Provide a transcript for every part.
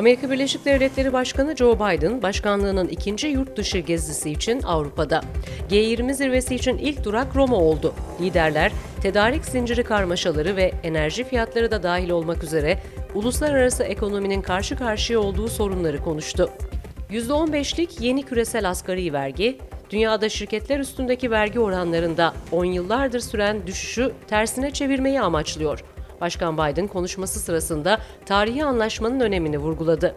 Amerika Birleşik Devletleri Başkanı Joe Biden, başkanlığının ikinci yurt dışı gezisi için Avrupa'da. G20 zirvesi için ilk durak Roma oldu. Liderler, tedarik zinciri karmaşaları ve enerji fiyatları da dahil olmak üzere uluslararası ekonominin karşı karşıya olduğu sorunları konuştu. %15'lik yeni küresel asgari vergi, dünyada şirketler üstündeki vergi oranlarında 10 yıllardır süren düşüşü tersine çevirmeyi amaçlıyor. Başkan Biden konuşması sırasında tarihi anlaşmanın önemini vurguladı.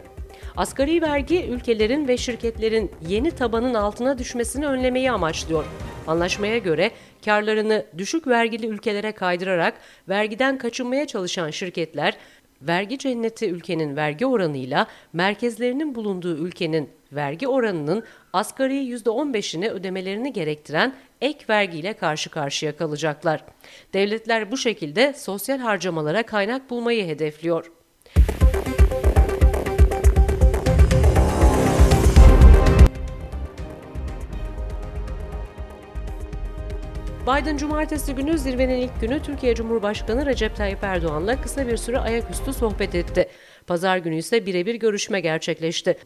Asgari vergi ülkelerin ve şirketlerin yeni tabanın altına düşmesini önlemeyi amaçlıyor. Anlaşmaya göre karlarını düşük vergili ülkelere kaydırarak vergiden kaçınmaya çalışan şirketler, vergi cenneti ülkenin vergi oranıyla merkezlerinin bulunduğu ülkenin vergi oranının asgari %15'ini ödemelerini gerektiren ek vergiyle karşı karşıya kalacaklar. Devletler bu şekilde sosyal harcamalara kaynak bulmayı hedefliyor. Biden cumartesi günü zirvenin ilk günü Türkiye Cumhurbaşkanı Recep Tayyip Erdoğan'la kısa bir süre ayaküstü sohbet etti. Pazar günü ise birebir görüşme gerçekleşti.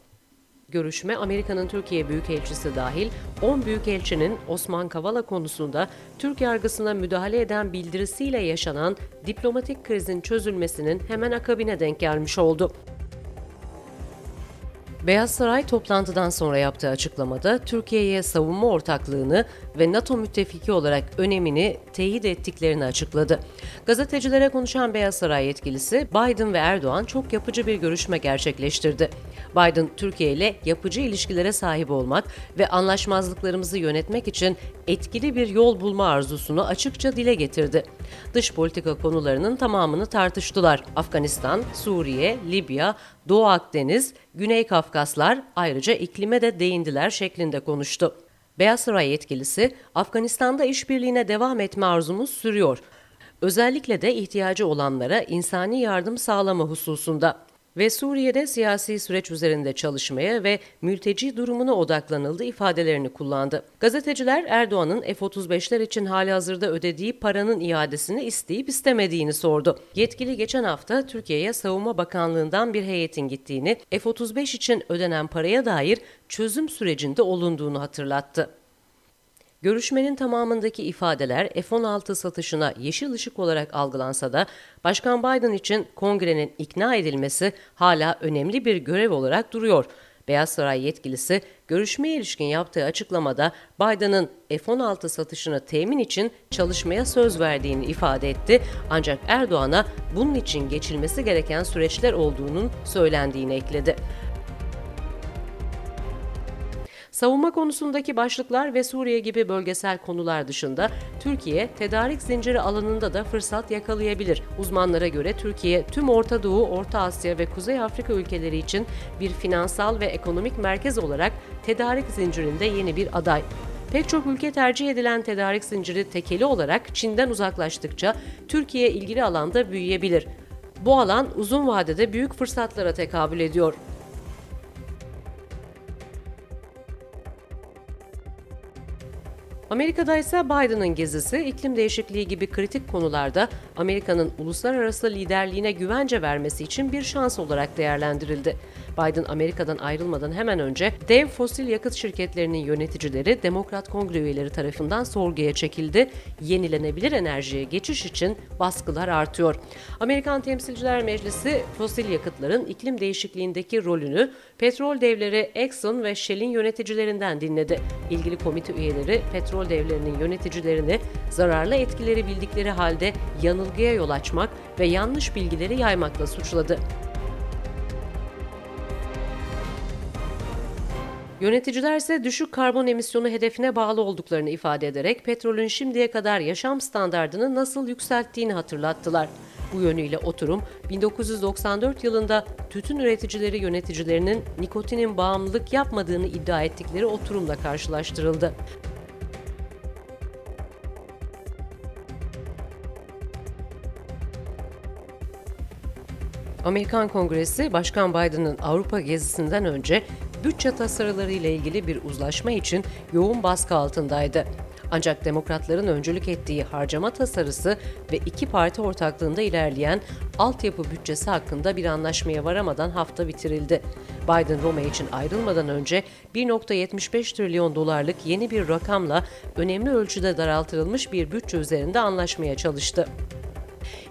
Görüşme Amerika'nın Türkiye Büyükelçisi dahil 10 Büyükelçinin Osman Kavala konusunda Türk yargısına müdahale eden bildirisiyle yaşanan diplomatik krizin çözülmesinin hemen akabine denk gelmiş oldu. Beyaz Saray toplantıdan sonra yaptığı açıklamada Türkiye'ye savunma ortaklığını ve NATO müttefiki olarak önemini teyit ettiklerini açıkladı. Gazetecilere konuşan Beyaz Saray yetkilisi Biden ve Erdoğan çok yapıcı bir görüşme gerçekleştirdi. Biden, Türkiye ile yapıcı ilişkilere sahip olmak ve anlaşmazlıklarımızı yönetmek için etkili bir yol bulma arzusunu açıkça dile getirdi. Dış politika konularının tamamını tartıştılar. Afganistan, Suriye, Libya, Doğu Akdeniz, Güney Kafkaslar, ayrıca iklime de değindiler şeklinde konuştu. Beyaz Saray yetkilisi, Afganistan'da işbirliğine devam etme arzumuz sürüyor. Özellikle de ihtiyacı olanlara insani yardım sağlama hususunda. Ve Suriye'de siyasi süreç üzerinde çalışmaya ve mülteci durumuna odaklanıldı ifadelerini kullandı. Gazeteciler Erdoğan'ın F-35'ler için halihazırda ödediği paranın iadesini isteyip istemediğini sordu. Yetkili geçen hafta Türkiye'ye Savunma Bakanlığı'ndan bir heyetin gittiğini, F-35 için ödenen paraya dair çözüm sürecinde olunduğunu hatırlattı. Görüşmenin tamamındaki ifadeler F-16 satışına yeşil ışık olarak algılansa da Başkan Biden için Kongre'nin ikna edilmesi hala önemli bir görev olarak duruyor. Beyaz Saray yetkilisi görüşmeye ilişkin yaptığı açıklamada Biden'ın F-16 satışını temin için çalışmaya söz verdiğini ifade etti. Ancak Erdoğan'a bunun için geçilmesi gereken süreçler olduğunun söylendiğini ekledi. Savunma konusundaki başlıklar ve Suriye gibi bölgesel konular dışında Türkiye, tedarik zinciri alanında da fırsat yakalayabilir. Uzmanlara göre Türkiye, tüm Orta Doğu, Orta Asya ve Kuzey Afrika ülkeleri için bir finansal ve ekonomik merkez olarak tedarik zincirinde yeni bir aday. Pek çok ülke tercih edilen tedarik zinciri tekeli olarak Çin'den uzaklaştıkça Türkiye ilgili alanda büyüyebilir. Bu alan uzun vadede büyük fırsatlara tekabül ediyor. Amerika'da ise Biden'ın gezisi iklim değişikliği gibi kritik konularda Amerika'nın uluslararası liderliğine güvence vermesi için bir şans olarak değerlendirildi. Biden Amerika'dan ayrılmadan hemen önce dev fosil yakıt şirketlerinin yöneticileri Demokrat Kongre üyeleri tarafından sorguya çekildi. Yenilenebilir enerjiye geçiş için baskılar artıyor. Amerikan Temsilciler Meclisi fosil yakıtların iklim değişikliğindeki rolünü petrol devleri Exxon ve Shell'in yöneticilerinden dinledi. İlgili komite üyeleri petrol devlerinin yöneticilerini zararlı etkileri bildikleri halde yanılgıya yol açmak ve yanlış bilgileri yaymakla suçladı. Yöneticiler ise düşük karbon emisyonu hedefine bağlı olduklarını ifade ederek petrolün şimdiye kadar yaşam standardını nasıl yükselttiğini hatırlattılar. Bu yönüyle oturum 1994 yılında tütün üreticileri yöneticilerinin nikotinin bağımlılık yapmadığını iddia ettikleri oturumla karşılaştırıldı. Amerikan Kongresi, Başkan Biden'ın Avrupa gezisinden önce bütçe tasarılarıyla ilgili bir uzlaşma için yoğun baskı altındaydı. Ancak demokratların öncülük ettiği harcama tasarısı ve iki parti ortaklığında ilerleyen altyapı bütçesi hakkında bir anlaşmaya varamadan hafta bitirildi. Biden, Roma için ayrılmadan önce 1,75 trilyon dolarlık yeni bir rakamla önemli ölçüde daraltılmış bir bütçe üzerinde anlaşmaya çalıştı.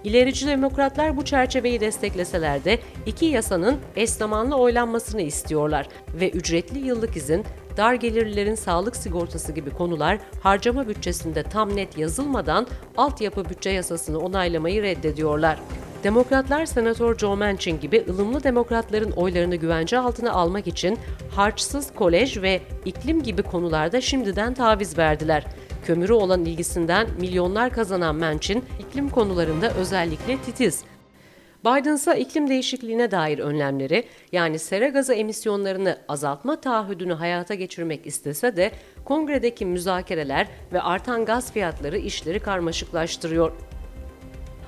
İlerici demokratlar bu çerçeveyi destekleseler de iki yasanın eş zamanlı oylanmasını istiyorlar ve ücretli yıllık izin, dar gelirlilerin sağlık sigortası gibi konular harcama bütçesinde tam net yazılmadan altyapı bütçe yasasını onaylamayı reddediyorlar. Demokratlar Senatör Joe Manchin gibi ılımlı demokratların oylarını güvence altına almak için harçsız kolej ve iklim gibi konularda şimdiden taviz verdiler. Kömüre olan ilgisinden milyonlar kazanan Manchin, iklim konularında özellikle titiz. Biden ise iklim değişikliğine dair önlemleri, yani sera gazı emisyonlarını azaltma taahhüdünü hayata geçirmek istese de kongredeki müzakereler ve artan gaz fiyatları işleri karmaşıklaştırıyor.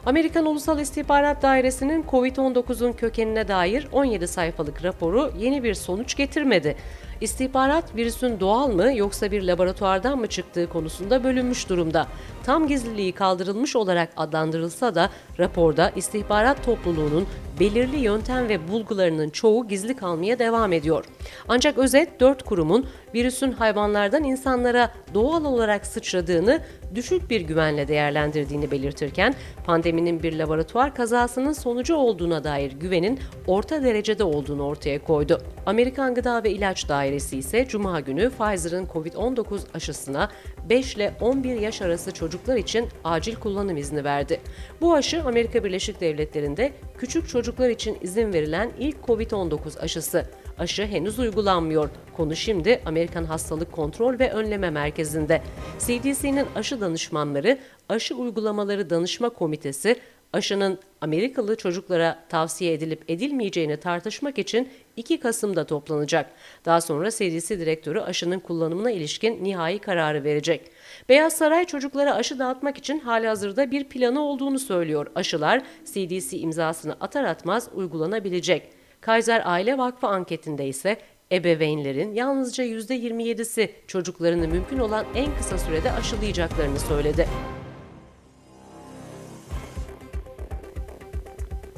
Amerikan Ulusal İstihbarat Dairesi'nin COVID-19'un kökenine dair 17 sayfalık raporu yeni bir sonuç getirmedi. İstihbarat virüsün doğal mı yoksa bir laboratuvardan mı çıktığı konusunda bölünmüş durumda. Tam gizliliği kaldırılmış olarak adlandırılsa da raporda istihbarat topluluğunun belirli yöntem ve bulgularının çoğu gizli kalmaya devam ediyor. Ancak özet 4 kurumun virüsün hayvanlardan insanlara doğal olarak sıçradığını düşük bir güvenle değerlendirdiğini belirtirken pandeminin bir laboratuvar kazasının sonucu olduğuna dair güvenin orta derecede olduğunu ortaya koydu. Amerikan Gıda ve İlaç Dairesi ise Cuma günü Pfizer'ın COVID-19 aşısına 5 ile 11 yaş arası çocuklar için acil kullanım izni verdi. Bu aşı Amerika Birleşik Devletleri'nde küçük çocuklar için izin verilen ilk COVID-19 aşısı. Aşı henüz uygulanmıyor. Konu şimdi Amerikan Hastalık Kontrol ve Önleme Merkezi'nde. CDC'nin aşı danışmanları, aşı uygulamaları danışma komitesi, aşının Amerikalı çocuklara tavsiye edilip edilmeyeceğini tartışmak için 2 Kasım'da toplanacak. Daha sonra CDC direktörü aşının kullanımına ilişkin nihai kararı verecek. Beyaz Saray çocuklara aşı dağıtmak için halihazırda bir planı olduğunu söylüyor. Aşılar CDC imzasını atar atmaz uygulanabilecek. Kaiser Aile Vakfı anketinde ise ebeveynlerin yalnızca %27'si çocuklarını mümkün olan en kısa sürede aşılayacaklarını söyledi.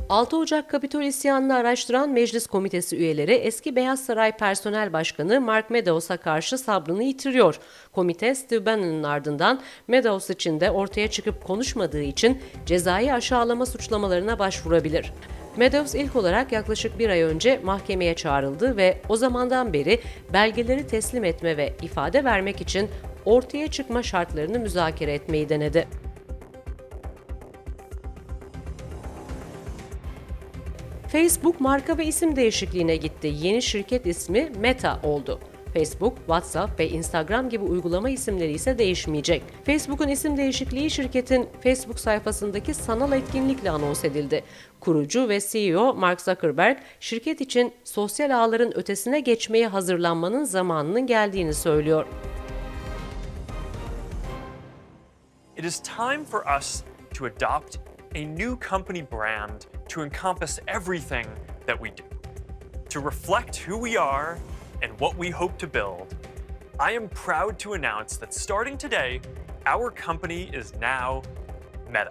6 Ocak Kapitol isyanını araştıran Meclis Komitesi üyeleri eski Beyaz Saray Personel Başkanı Mark Meadows'a karşı sabrını yitiriyor. Komite Steve Bannon'ın ardından Meadows için de ortaya çıkıp konuşmadığı için cezai aşağılama suçlamalarına başvurabilir. Meadows ilk olarak yaklaşık bir ay önce mahkemeye çağrıldı ve o zamandan beri belgeleri teslim etme ve ifade vermek için ortaya çıkma şartlarını müzakere etmeyi denedi. Facebook marka ve isim değişikliğine gitti. Yeni şirket ismi Meta oldu. Facebook, WhatsApp ve Instagram gibi uygulama isimleri ise değişmeyecek. Facebook'un isim değişikliği şirketin Facebook sayfasındaki sanal etkinlikle anons edildi. Kurucu ve CEO Mark Zuckerberg, şirket için sosyal ağların ötesine geçmeye hazırlanmanın zamanının geldiğini söylüyor. It is time for us to adopt a new company brand to encompass everything that we do, to reflect who we are and what we hope to build. I am proud to announce that starting today, our company is now Meta.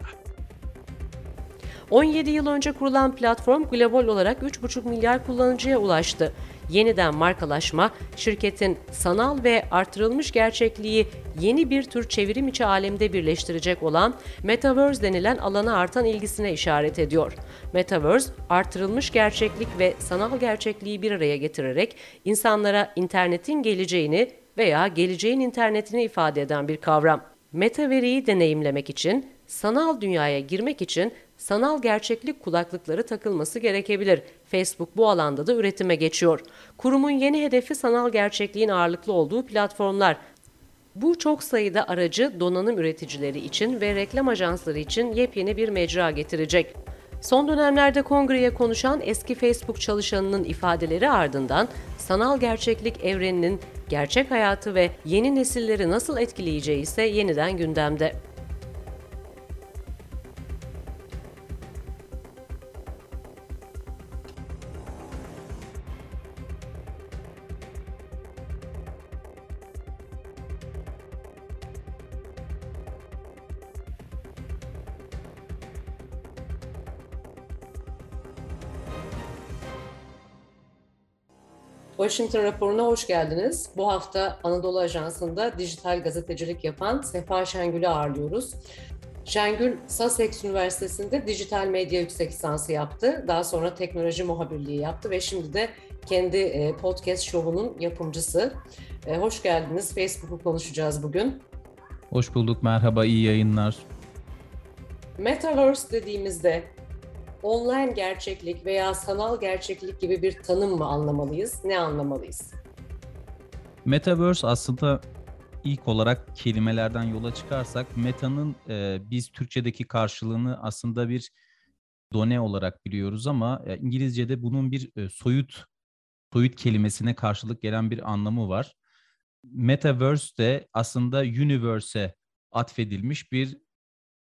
17 yıl önce kurulan platform global olarak 3,5 milyar kullanıcıya ulaştı. Yeniden markalaşma, şirketin sanal ve artırılmış gerçekliği yeni bir tür çevrim içi alemde birleştirecek olan Metaverse denilen alana artan ilgisine işaret ediyor. Metaverse, artırılmış gerçeklik ve sanal gerçekliği bir araya getirerek insanlara internetin geleceğini veya geleceğin internetini ifade eden bir kavram. Metaveriyi deneyimlemek için, sanal dünyaya girmek için sanal gerçeklik kulaklıkları takılması gerekebilir. Facebook bu alanda da üretime geçiyor. Kurumun yeni hedefi sanal gerçekliğin ağırlıklı olduğu platformlar. Bu çok sayıda aracı donanım üreticileri için ve reklam ajansları için yepyeni bir mecra getirecek. Son dönemlerde kongreye konuşan eski Facebook çalışanının ifadeleri ardından sanal gerçeklik evreninin gerçek hayatı ve yeni nesilleri nasıl etkileyeceği ise yeniden gündemde. Washington raporuna hoş geldiniz. Bu hafta Anadolu Ajansı'nda dijital gazetecilik yapan Sefa Şengül'ü ağırlıyoruz. Şengül, Sussex Üniversitesi'nde dijital medya yüksek lisansı yaptı. Daha sonra teknoloji muhabirliği yaptı ve şimdi de kendi podcast şovunun yapımcısı. Hoş geldiniz. Facebook'u konuşacağız bugün. Hoş bulduk. Merhaba, iyi yayınlar. Metaverse dediğimizde online gerçeklik veya sanal gerçeklik gibi bir tanım mı anlamalıyız? Ne anlamalıyız? Metaverse aslında ilk olarak kelimelerden yola çıkarsak Meta'nın biz Türkçedeki karşılığını aslında bir done olarak biliyoruz ama İngilizce'de bunun bir soyut kelimesine karşılık gelen bir anlamı var. Metaverse de aslında universe'e atfedilmiş bir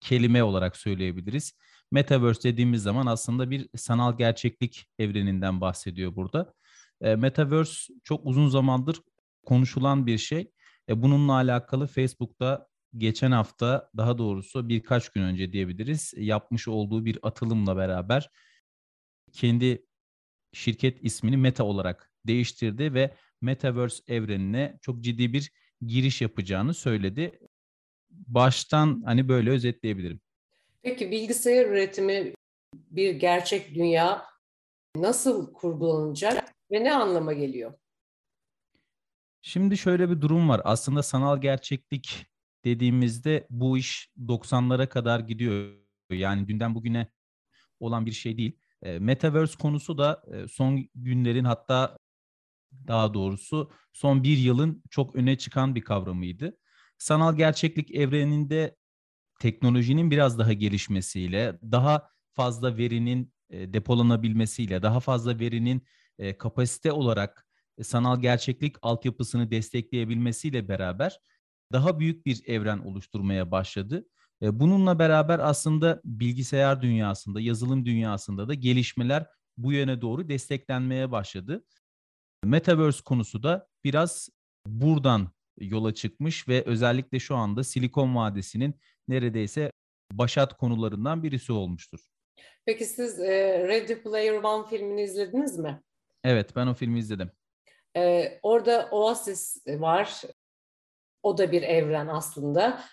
kelime olarak söyleyebiliriz. Metaverse dediğimiz zaman aslında bir sanal gerçeklik evreninden bahsediyor burada. Metaverse çok uzun zamandır konuşulan bir şey. Bununla alakalı Facebook'ta geçen hafta, daha doğrusu birkaç gün önce diyebiliriz, yapmış olduğu bir atılımla beraber kendi şirket ismini Meta olarak değiştirdi ve Metaverse evrenine çok ciddi bir giriş yapacağını söyledi. Baştan hani böyle özetleyebilirim. Peki bilgisayar üretimi bir gerçek dünya nasıl kurgulanacak ve ne anlama geliyor? Şimdi şöyle bir durum var. Aslında sanal gerçeklik dediğimizde bu iş 90'lara kadar gidiyor. Yani dünden bugüne olan bir şey değil. Metaverse konusu da son günlerin, hatta daha doğrusu son bir yılın çok öne çıkan bir kavramıydı. Sanal gerçeklik evreninde teknolojinin biraz daha gelişmesiyle, daha fazla verinin depolanabilmesiyle, daha fazla verinin kapasite olarak sanal gerçeklik altyapısını destekleyebilmesiyle beraber daha büyük bir evren oluşturmaya başladı. Bununla beraber aslında bilgisayar dünyasında, yazılım dünyasında da gelişmeler bu yöne doğru desteklenmeye başladı. Metaverse konusu da biraz buradan yola çıkmış ve özellikle şu anda Silikon Vadisi'nin neredeyse başat konularından birisi olmuştur. Peki siz Ready Player One filmini izlediniz mi? Evet, ben o filmi izledim. Orada Oasis var. O da bir evren aslında.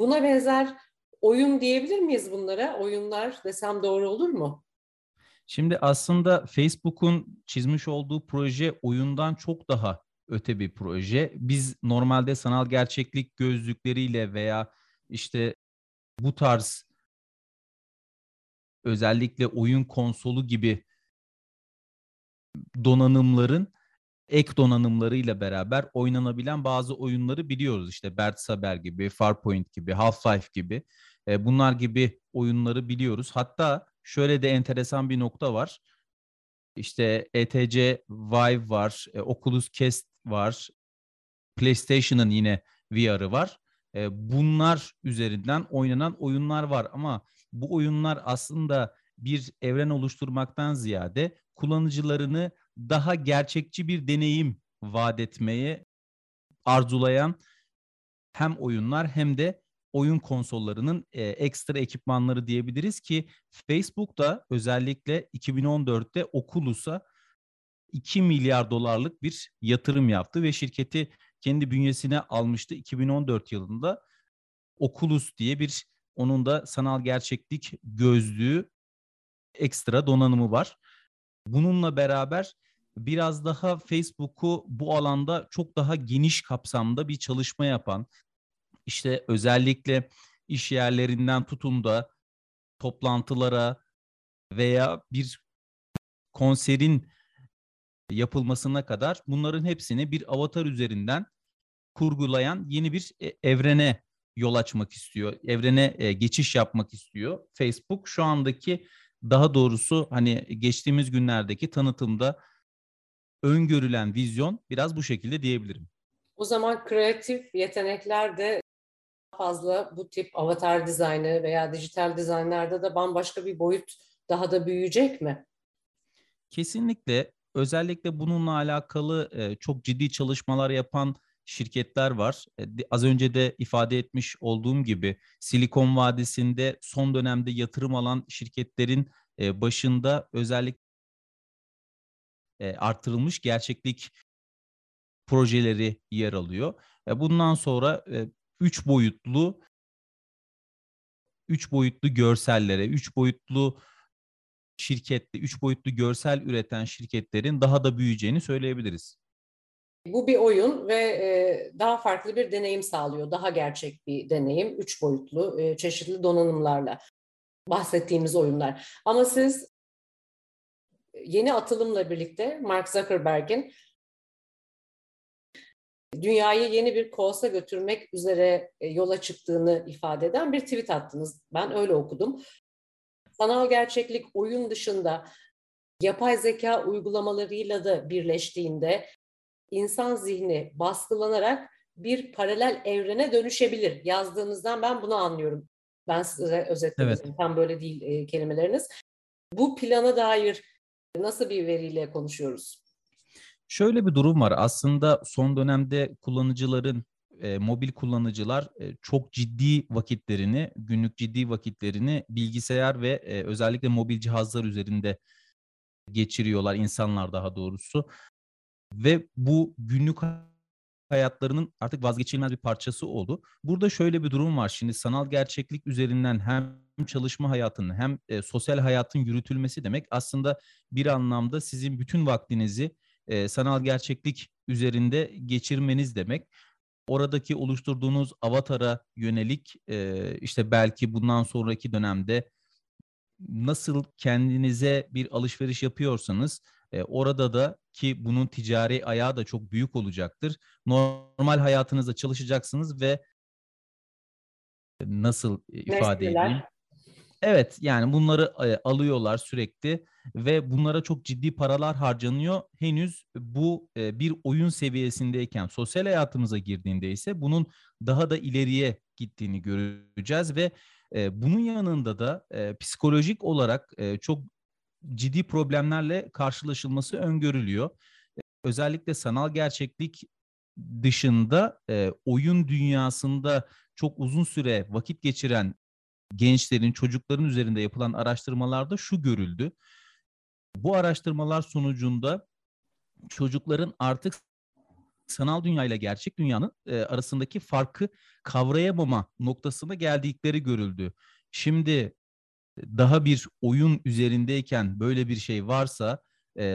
Buna benzer oyun diyebilir miyiz bunlara? Oyunlar desem doğru olur mu? Şimdi aslında Facebook'un çizmiş olduğu proje oyundan çok daha öte bir proje. Biz normalde sanal gerçeklik gözlükleriyle veya işte bu tarz özellikle oyun konsolu gibi donanımların ek donanımlarıyla beraber oynanabilen bazı oyunları biliyoruz. İşte Beat Saber gibi, Farpoint gibi, Half-Life gibi bunlar gibi oyunları biliyoruz. Hatta şöyle de enteresan bir nokta var. İşte HTC Vive var, Oculus Quest var, PlayStation'ın yine VR'ı var. Bunlar üzerinden oynanan oyunlar var ama bu oyunlar aslında bir evren oluşturmaktan ziyade kullanıcılarını daha gerçekçi bir deneyim vaat etmeyi arzulayan hem oyunlar hem de oyun konsollarının ekstra ekipmanları diyebiliriz ki Facebook da özellikle 2014'te Oculus'a $2 milyar bir yatırım yaptı ve şirketi kendi bünyesine almıştı. 2014 yılında Oculus diye bir, onun da sanal gerçeklik gözlüğü, ekstra donanımı var. Bununla beraber biraz daha Facebook'u bu alanda çok daha geniş kapsamda bir çalışma yapan, işte özellikle iş yerlerinden tutun da toplantılara veya bir konserin yapılmasına kadar bunların hepsini bir avatar üzerinden kurgulayan yeni bir evrene yol açmak istiyor. Evrene geçiş yapmak istiyor. Facebook şu andaki, daha doğrusu hani geçtiğimiz günlerdeki tanıtımda öngörülen vizyon biraz bu şekilde diyebilirim. O zaman kreatif yetenekler de fazla bu tip avatar dizaynı veya dijital dizaynlarda da bambaşka bir boyut daha da büyüyecek mi? Kesinlikle. Özellikle bununla alakalı çok ciddi çalışmalar yapan şirketler var. Az önce de ifade etmiş olduğum gibi Silikon Vadisi'nde son dönemde yatırım alan şirketlerin başında özellikle artırılmış gerçeklik projeleri yer alıyor. Bundan sonra 3 boyutlu görsellere, 3 boyutlu şirkette, 3 boyutlu görsel üreten şirketlerin daha da büyüyeceğini söyleyebiliriz. Bu bir oyun ve daha farklı bir deneyim sağlıyor. Daha gerçek bir deneyim, 3 boyutlu çeşitli donanımlarla bahsettiğimiz oyunlar. Ama siz yeni atılımla birlikte Mark Zuckerberg'in dünyayı yeni bir kaosa götürmek üzere yola çıktığını ifade eden bir tweet attınız. Ben öyle okudum. Sanal gerçeklik oyun dışında yapay zeka uygulamalarıyla da birleştiğinde insan zihni baskılanarak bir paralel evrene dönüşebilir. Yazdığınızdan ben bunu anlıyorum. Ben size özetledim. Evet. Tam böyle değil kelimeleriniz. Bu plana dair nasıl bir veriyle konuşuyoruz? Şöyle bir durum var. Aslında son dönemde kullanıcıların, mobil kullanıcılar çok ciddi vakitlerini, günlük ciddi vakitlerini bilgisayar ve özellikle mobil cihazlar üzerinde geçiriyorlar, insanlar daha doğrusu. Ve bu günlük hayatlarının artık vazgeçilmez bir parçası oldu. Burada şöyle bir durum var. Şimdi sanal gerçeklik üzerinden hem çalışma hayatının hem sosyal hayatın yürütülmesi demek aslında bir anlamda sizin bütün vaktinizi sanal gerçeklik üzerinde geçirmeniz demek. Oradaki oluşturduğunuz avatara yönelik işte belki bundan sonraki dönemde nasıl kendinize bir alışveriş yapıyorsanız orada da ki bunun ticari ayağı da çok büyük olacaktır. Normal hayatınızda çalışacaksınız ve nasıl ifade edeyim? Evet, yani bunları alıyorlar sürekli ve bunlara çok ciddi paralar harcanıyor. Henüz bu bir oyun seviyesindeyken, sosyal hayatımıza girdiğinde ise bunun daha da ileriye gittiğini göreceğiz ve bunun yanında da psikolojik olarak çok ciddi problemlerle karşılaşılması öngörülüyor. Özellikle sanal gerçeklik dışında oyun dünyasında çok uzun süre vakit geçiren gençlerin, çocukların üzerinde yapılan araştırmalarda şu görüldü. Bu araştırmalar sonucunda çocukların artık sanal dünyayla gerçek dünyanın arasındaki farkı kavrayamama noktasına geldikleri görüldü. Şimdi daha bir oyun üzerindeyken böyle bir şey varsa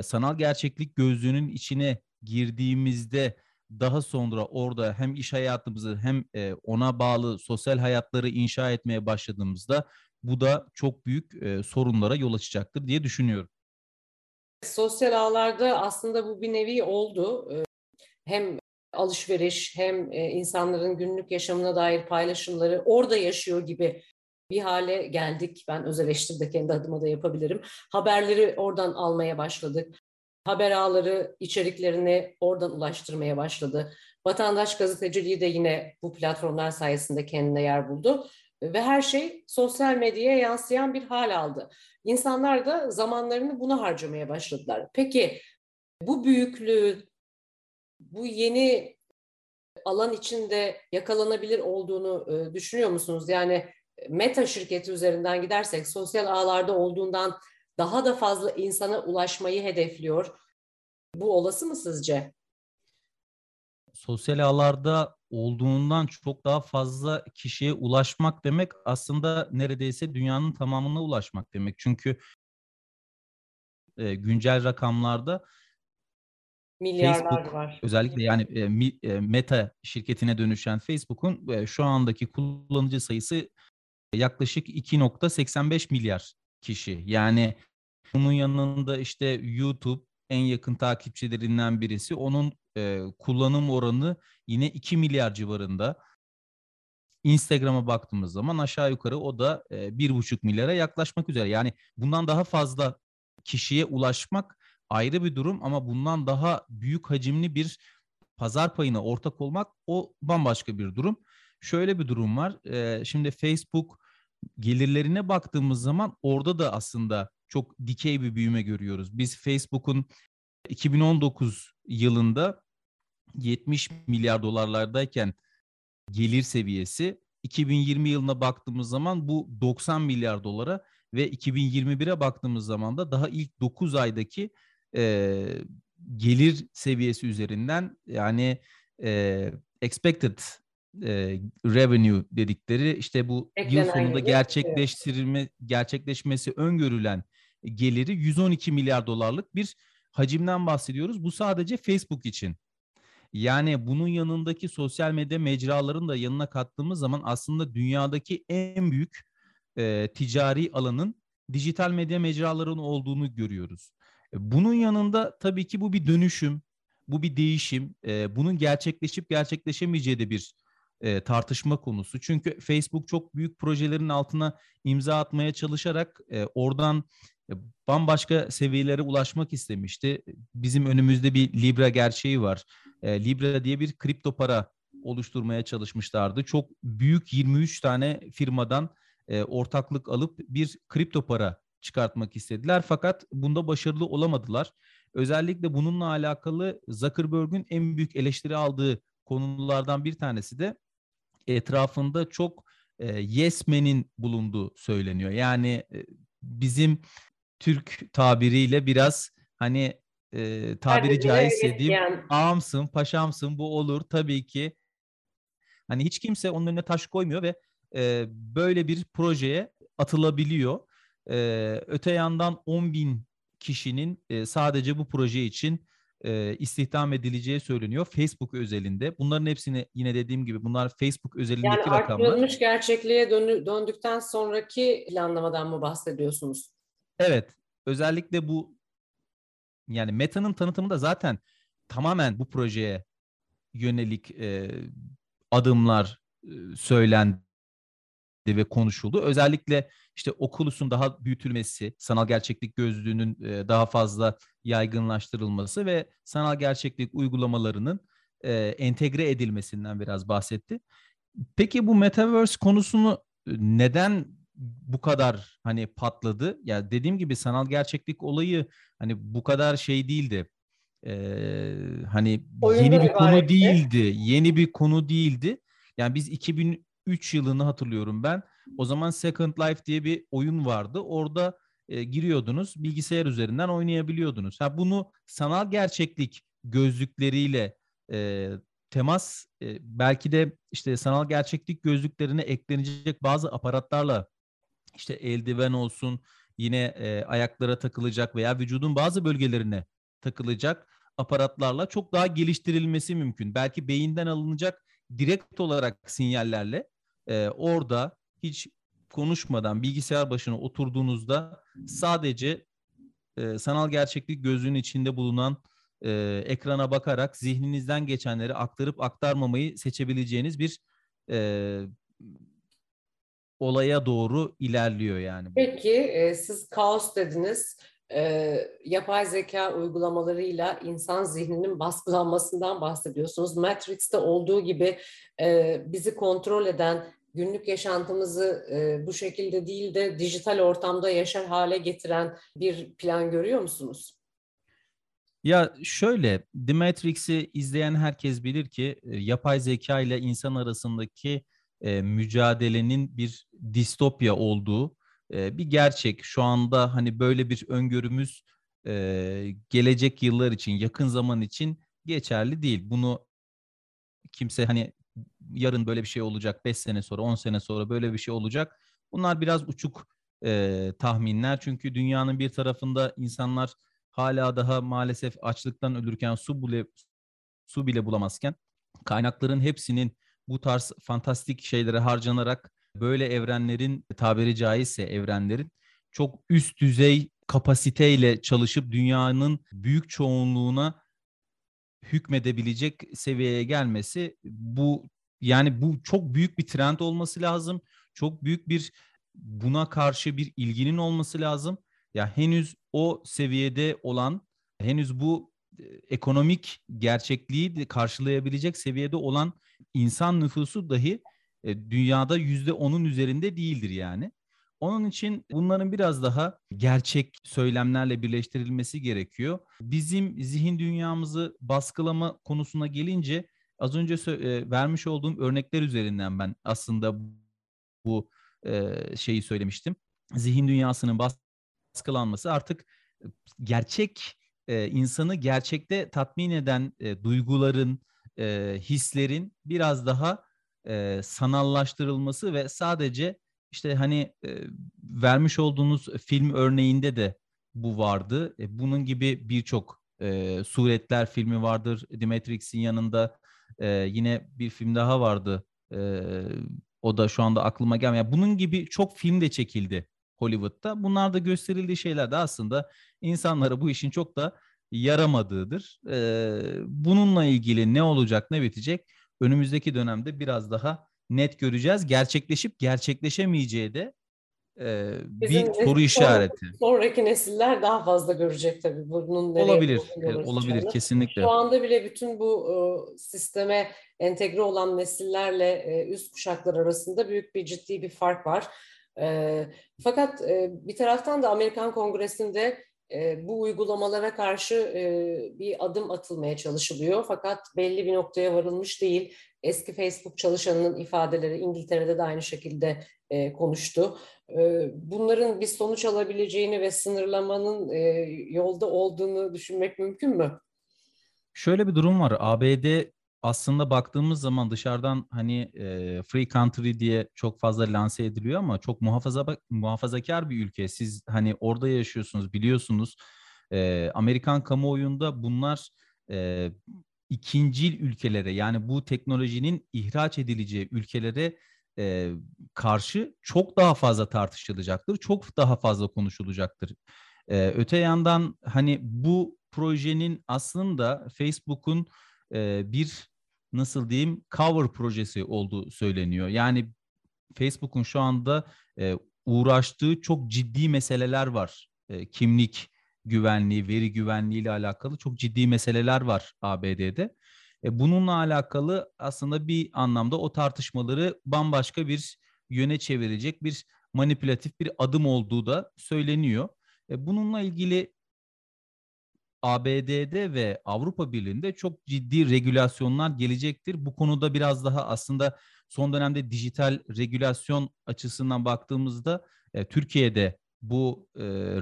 sanal gerçeklik gözlüğünün içine girdiğimizde daha sonra orada hem iş hayatımızı hem ona bağlı sosyal hayatları inşa etmeye başladığımızda bu da çok büyük sorunlara yol açacaktır diye düşünüyorum. Sosyal ağlarda aslında bu bir nevi oldu. Hem alışveriş hem insanların günlük yaşamına dair paylaşımları orada yaşıyor gibi bir hale geldik. Ben öz eleştiride kendi adıma da yapabilirim. Haberleri oradan almaya başladık. Haber ağları içeriklerini oradan ulaştırmaya başladı. Vatandaş gazeteciliği de yine bu platformlar sayesinde kendine yer buldu. Ve her şey sosyal medyaya yansıyan bir hal aldı. İnsanlar da zamanlarını buna harcamaya başladılar. Peki bu büyüklüğü, bu yeni alan içinde yakalanabilir olduğunu düşünüyor musunuz? Yani Meta şirketi üzerinden gidersek sosyal ağlarda olduğundan daha da fazla insana ulaşmayı hedefliyor. Bu olası mı sizce? Sosyal ağlarda olduğundan çok daha fazla kişiye ulaşmak demek aslında neredeyse dünyanın tamamına ulaşmak demek. Çünkü güncel rakamlarda milyarlar Facebook, var. Özellikle yani Meta şirketine dönüşen Facebook'un şu andaki kullanıcı sayısı yaklaşık 2.85 milyar kişi. Yani bunun yanında işte YouTube en yakın takipçilerinden birisi. Onun kullanım oranı yine 2 milyar civarında. Instagram'a baktığımız zaman aşağı yukarı o da 1,5 milyara yaklaşmak üzere. Yani bundan daha fazla kişiye ulaşmak ayrı bir durum ama bundan daha büyük hacimli bir pazar payına ortak olmak o bambaşka bir durum. Şöyle bir durum var. Şimdi Facebook gelirlerine baktığımız zaman orada da aslında çok dikey bir büyüme görüyoruz. Biz Facebook'un 2019 yılında 70 milyar dolarlardayken gelir seviyesi 2020 yılına baktığımız zaman bu 90 milyar dolara ve 2021'e baktığımız zaman da daha ilk 9 aydaki gelir seviyesi üzerinden, yani expected revenue dedikleri, işte bu yıl sonunda gerçekleşmesi öngörülen geliri 112 milyar dolarlık bir hacimden bahsediyoruz. Bu sadece Facebook için. Yani bunun yanındaki sosyal medya mecralarının da yanına kattığımız zaman aslında dünyadaki en büyük ticari alanın dijital medya mecralarının olduğunu görüyoruz. Bunun yanında tabii ki bu bir dönüşüm, bu bir değişim. Bunun gerçekleşip gerçekleşemeyeceği de bir tartışma konusu. Çünkü Facebook çok büyük projelerin altına imza atmaya çalışarak oradan bambaşka seviyelere ulaşmak istemişti. Bizim önümüzde bir Libra gerçeği var. Libra diye bir kripto para oluşturmaya çalışmışlardı. Çok büyük 23 tane firmadan ortaklık alıp bir kripto para çıkartmak istediler. Fakat bunda başarılı olamadılar. Özellikle bununla alakalı Zuckerberg'ün en büyük eleştiri aldığı konulardan bir tanesi de etrafında çok yes men'in bulunduğu söyleniyor. Yani bizim Türk tabiriyle biraz hani tabiri caizse diyeyim, ağamsın, paşamsın, bu olur tabii ki. Hani hiç kimse onun önüne taş koymuyor ve böyle bir projeye atılabiliyor. Öte yandan 10.000 kişinin sadece bu proje için istihdam edileceği söyleniyor Facebook özelinde. Bunların hepsini yine dediğim gibi bunlar Facebook özelindeki rakamlar. Yani arttırılmış gerçekliğe döndükten sonraki planlamadan mı bahsediyorsunuz? Evet. Özellikle bu, yani Meta'nın tanıtımı da zaten tamamen bu projeye yönelik adımlar söylendi ve konuşuldu. Özellikle işte Oculus'un daha büyütülmesi, sanal gerçeklik gözlüğünün daha fazla yaygınlaştırılması ve sanal gerçeklik uygulamalarının entegre edilmesinden biraz bahsetti. Peki bu Metaverse konusunu neden bu kadar hani patladı? Ya dediğim gibi sanal gerçeklik olayı hani bu kadar şey değildi. Hani yeni bir konu değildi. Yani biz 2003 yılını hatırlıyorum ben. O zaman Second Life diye bir oyun vardı. Orada giriyordunuz, bilgisayar üzerinden oynayabiliyordunuz. Ha, bunu sanal gerçeklik gözlükleriyle temas, belki de işte sanal gerçeklik gözlüklerine eklenecek bazı aparatlarla, işte eldiven olsun, yine ayaklara takılacak veya vücudun bazı bölgelerine takılacak aparatlarla çok daha geliştirilmesi mümkün. Belki beyinden alınacak direkt olarak sinyallerle orada hiç konuşmadan bilgisayar başına oturduğunuzda sadece sanal gerçeklik gözlüğünün içinde bulunan ekrana bakarak zihninizden geçenleri aktarıp aktarmamayı seçebileceğiniz bir olaya doğru ilerliyor yani. Peki siz kaos dediniz. Yapay zeka uygulamalarıyla insan zihninin baskılanmasından bahsediyorsunuz. Matrix'te olduğu gibi bizi kontrol eden, günlük yaşantımızı bu şekilde değil de dijital ortamda yaşar hale getiren bir plan görüyor musunuz? Ya şöyle, The Matrix'i izleyen herkes bilir ki yapay zeka ile insan arasındaki mücadelenin bir distopya olduğu bir gerçek. Şu anda hani böyle bir öngörümüz gelecek yıllar için, yakın zaman için geçerli değil. Bunu kimse hani yarın böyle bir şey olacak, 5 sene sonra, 10 sene sonra böyle bir şey olacak. Bunlar biraz uçuk tahminler. Çünkü dünyanın bir tarafında insanlar hala daha maalesef açlıktan ölürken, su bile bulamazken, kaynakların hepsinin bu tarz fantastik şeylere harcanarak böyle evrenlerin, tabiri caizse evrenlerin çok üst düzey kapasiteyle çalışıp dünyanın büyük çoğunluğuna hükmedebilecek seviyeye gelmesi, bu çok büyük bir trend olması lazım. Çok büyük bir buna karşı bir ilginin olması lazım. Ya henüz o seviyede olan, henüz bu ekonomik gerçekliği karşılayabilecek seviyede olan insan nüfusu dahi dünyada %10'un üzerinde değildir yani. Onun için bunların biraz daha gerçek söylemlerle birleştirilmesi gerekiyor. Bizim zihin dünyamızı baskılama konusuna gelince az önce vermiş olduğum örnekler üzerinden ben aslında bu şeyi söylemiştim. Zihin dünyasının baskılanması artık gerçek insanı gerçekte tatmin eden duyguların, hislerin biraz daha sanallaştırılması ve sadece işte hani vermiş olduğunuz film örneğinde de bu vardı. Bunun gibi birçok suretler filmi vardır. The Matrix'in yanında yine bir film daha vardı. O da şu anda aklıma gelmiyor. Yani bunun gibi çok film de çekildi Hollywood'da. Bunlar da gösterildiği şeyler de aslında insanlara bu işin çok da yaramadığıdır. Bununla ilgili ne olacak, ne bitecek önümüzdeki dönemde biraz daha net göreceğiz. Gerçekleşip gerçekleşemeyeceği de bir soru işareti. Sonraki nesiller daha fazla görecek tabii. Bunun olabilir kesinlikle. Şu anda bile bütün bu sisteme entegre olan nesillerle üst kuşaklar arasında büyük bir ciddi bir fark var. Fakat bir taraftan da Amerikan Kongresi'nde bu uygulamalara karşı bir adım atılmaya çalışılıyor. Fakat belli bir noktaya varılmış değil. Eski Facebook çalışanının ifadeleri İngiltere'de de aynı şekilde konuştu. Bunların bir sonuç alabileceğini ve sınırlamanın yolda olduğunu düşünmek mümkün mü? Şöyle bir durum var. ABD aslında baktığımız zaman dışarıdan hani free country diye çok fazla lanse ediliyor ama çok muhafazakar bir ülke. Siz hani orada yaşıyorsunuz, biliyorsunuz. Amerikan kamuoyunda bunlar ikincil ülkelere, yani bu teknolojinin ihraç edileceği ülkelere karşı çok daha fazla tartışılacaktır. Çok daha fazla konuşulacaktır. Öte yandan hani bu projenin aslında Facebook'un bir cover projesi olduğu söyleniyor. Yani Facebook'un şu anda uğraştığı çok ciddi meseleler var. Kimlik güvenliği, veri güvenliği ile alakalı çok ciddi meseleler var ABD'de. Bununla alakalı aslında bir anlamda o tartışmaları bambaşka bir yöne çevirecek bir manipülatif bir adım olduğu da söyleniyor. Bununla ilgili ABD'de ve Avrupa Birliği'nde çok ciddi regülasyonlar gelecektir. Bu konuda biraz daha aslında son dönemde dijital regülasyon açısından baktığımızda Türkiye'de bu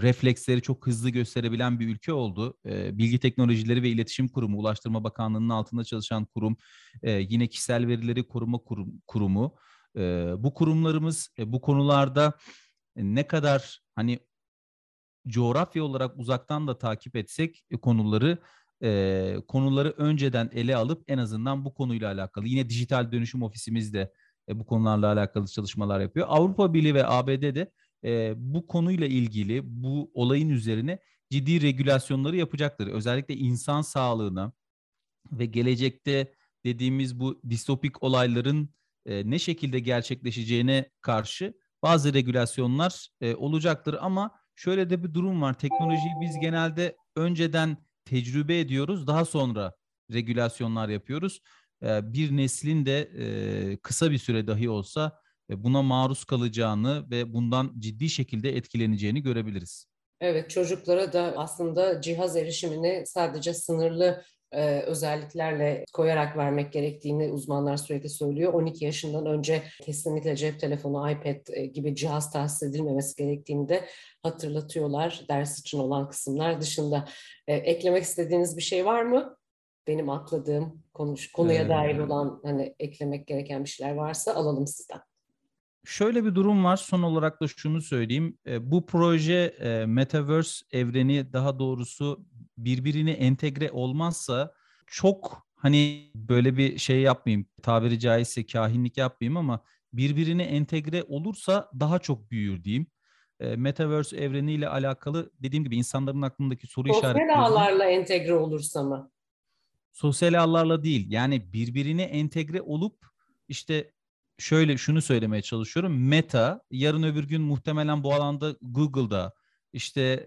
refleksleri çok hızlı gösterebilen bir ülke oldu. Bilgi Teknolojileri ve İletişim Kurumu, Ulaştırma Bakanlığı'nın altında çalışan kurum, yine Kişisel Verileri Koruma Kurumu. Bu kurumlarımız bu konularda ne kadar hani coğrafya olarak uzaktan da takip etsek konuları önceden ele alıp en azından bu konuyla alakalı. Yine Dijital Dönüşüm Ofisimiz de bu konularla alakalı çalışmalar yapıyor. Avrupa Birliği ve ABD'de bu konuyla ilgili, bu olayın üzerine ciddi regülasyonları yapacaktır. Özellikle insan sağlığına ve gelecekte dediğimiz bu distopik olayların ne şekilde gerçekleşeceğine karşı bazı regülasyonlar olacaktır. Ama şöyle de bir durum var. Teknolojiyi biz genelde önceden tecrübe ediyoruz, daha sonra regülasyonlar yapıyoruz. Bir neslin de kısa bir süre dahi olsa buna maruz kalacağını ve bundan ciddi şekilde etkileneceğini görebiliriz. Evet, çocuklara da aslında cihaz erişimini sadece sınırlı özelliklerle koyarak vermek gerektiğini uzmanlar sürekli söylüyor. 12 yaşından önce kesinlikle cep telefonu, iPad gibi cihaz tahsis edilmemesi gerektiğini de hatırlatıyorlar, ders için olan kısımlar dışında. Eklemek istediğiniz bir şey var mı? Benim atladığım konuya dair olan, hani eklemek gereken bir şeyler varsa alalım sizden. Şöyle bir durum var. Son olarak da şunu söyleyeyim. Bu proje Metaverse evreni, daha doğrusu birbirine entegre olmazsa çok hani böyle bir şey yapmayayım, tabiri caizse kahinlik yapmayayım ama birbirine entegre olursa daha çok büyür diyeyim. Metaverse evreniyle alakalı dediğim gibi insanların aklındaki soru işaretleri. Sosyal ağlarla entegre olursa mı? Sosyal ağlarla değil. Yani birbirine entegre olup işte şöyle şunu söylemeye çalışıyorum. Meta yarın öbür gün muhtemelen bu alanda Google'da, işte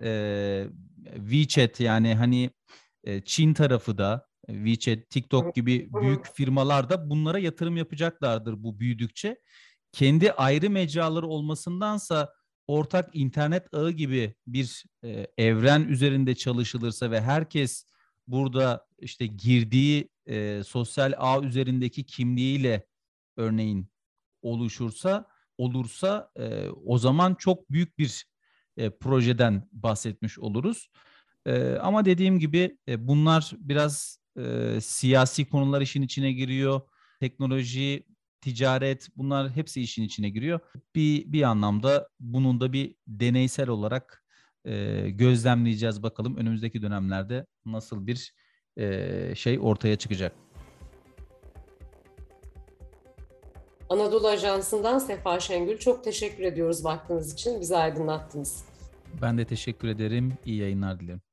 WeChat, yani hani Çin tarafı da WeChat, TikTok gibi büyük firmalar da bunlara yatırım yapacaklardır bu büyüdükçe. Kendi ayrı mecraları olmasındansa ortak internet ağı gibi bir evren üzerinde çalışılırsa ve herkes burada işte girdiği sosyal ağ üzerindeki kimliğiyle örneğin olursa o zaman çok büyük bir projeden bahsetmiş oluruz. Ama dediğim gibi bunlar biraz siyasi konular işin içine giriyor. Teknoloji, ticaret, bunlar hepsi işin içine giriyor. Bir anlamda bunun da bir deneysel olarak gözlemleyeceğiz. Bakalım önümüzdeki dönemlerde nasıl bir şey ortaya çıkacak. Anadolu Ajansı'ndan Sefa Şengül, çok teşekkür ediyoruz vaktiniz için. Bizi aydınlattınız. Ben de teşekkür ederim. İyi yayınlar dilerim.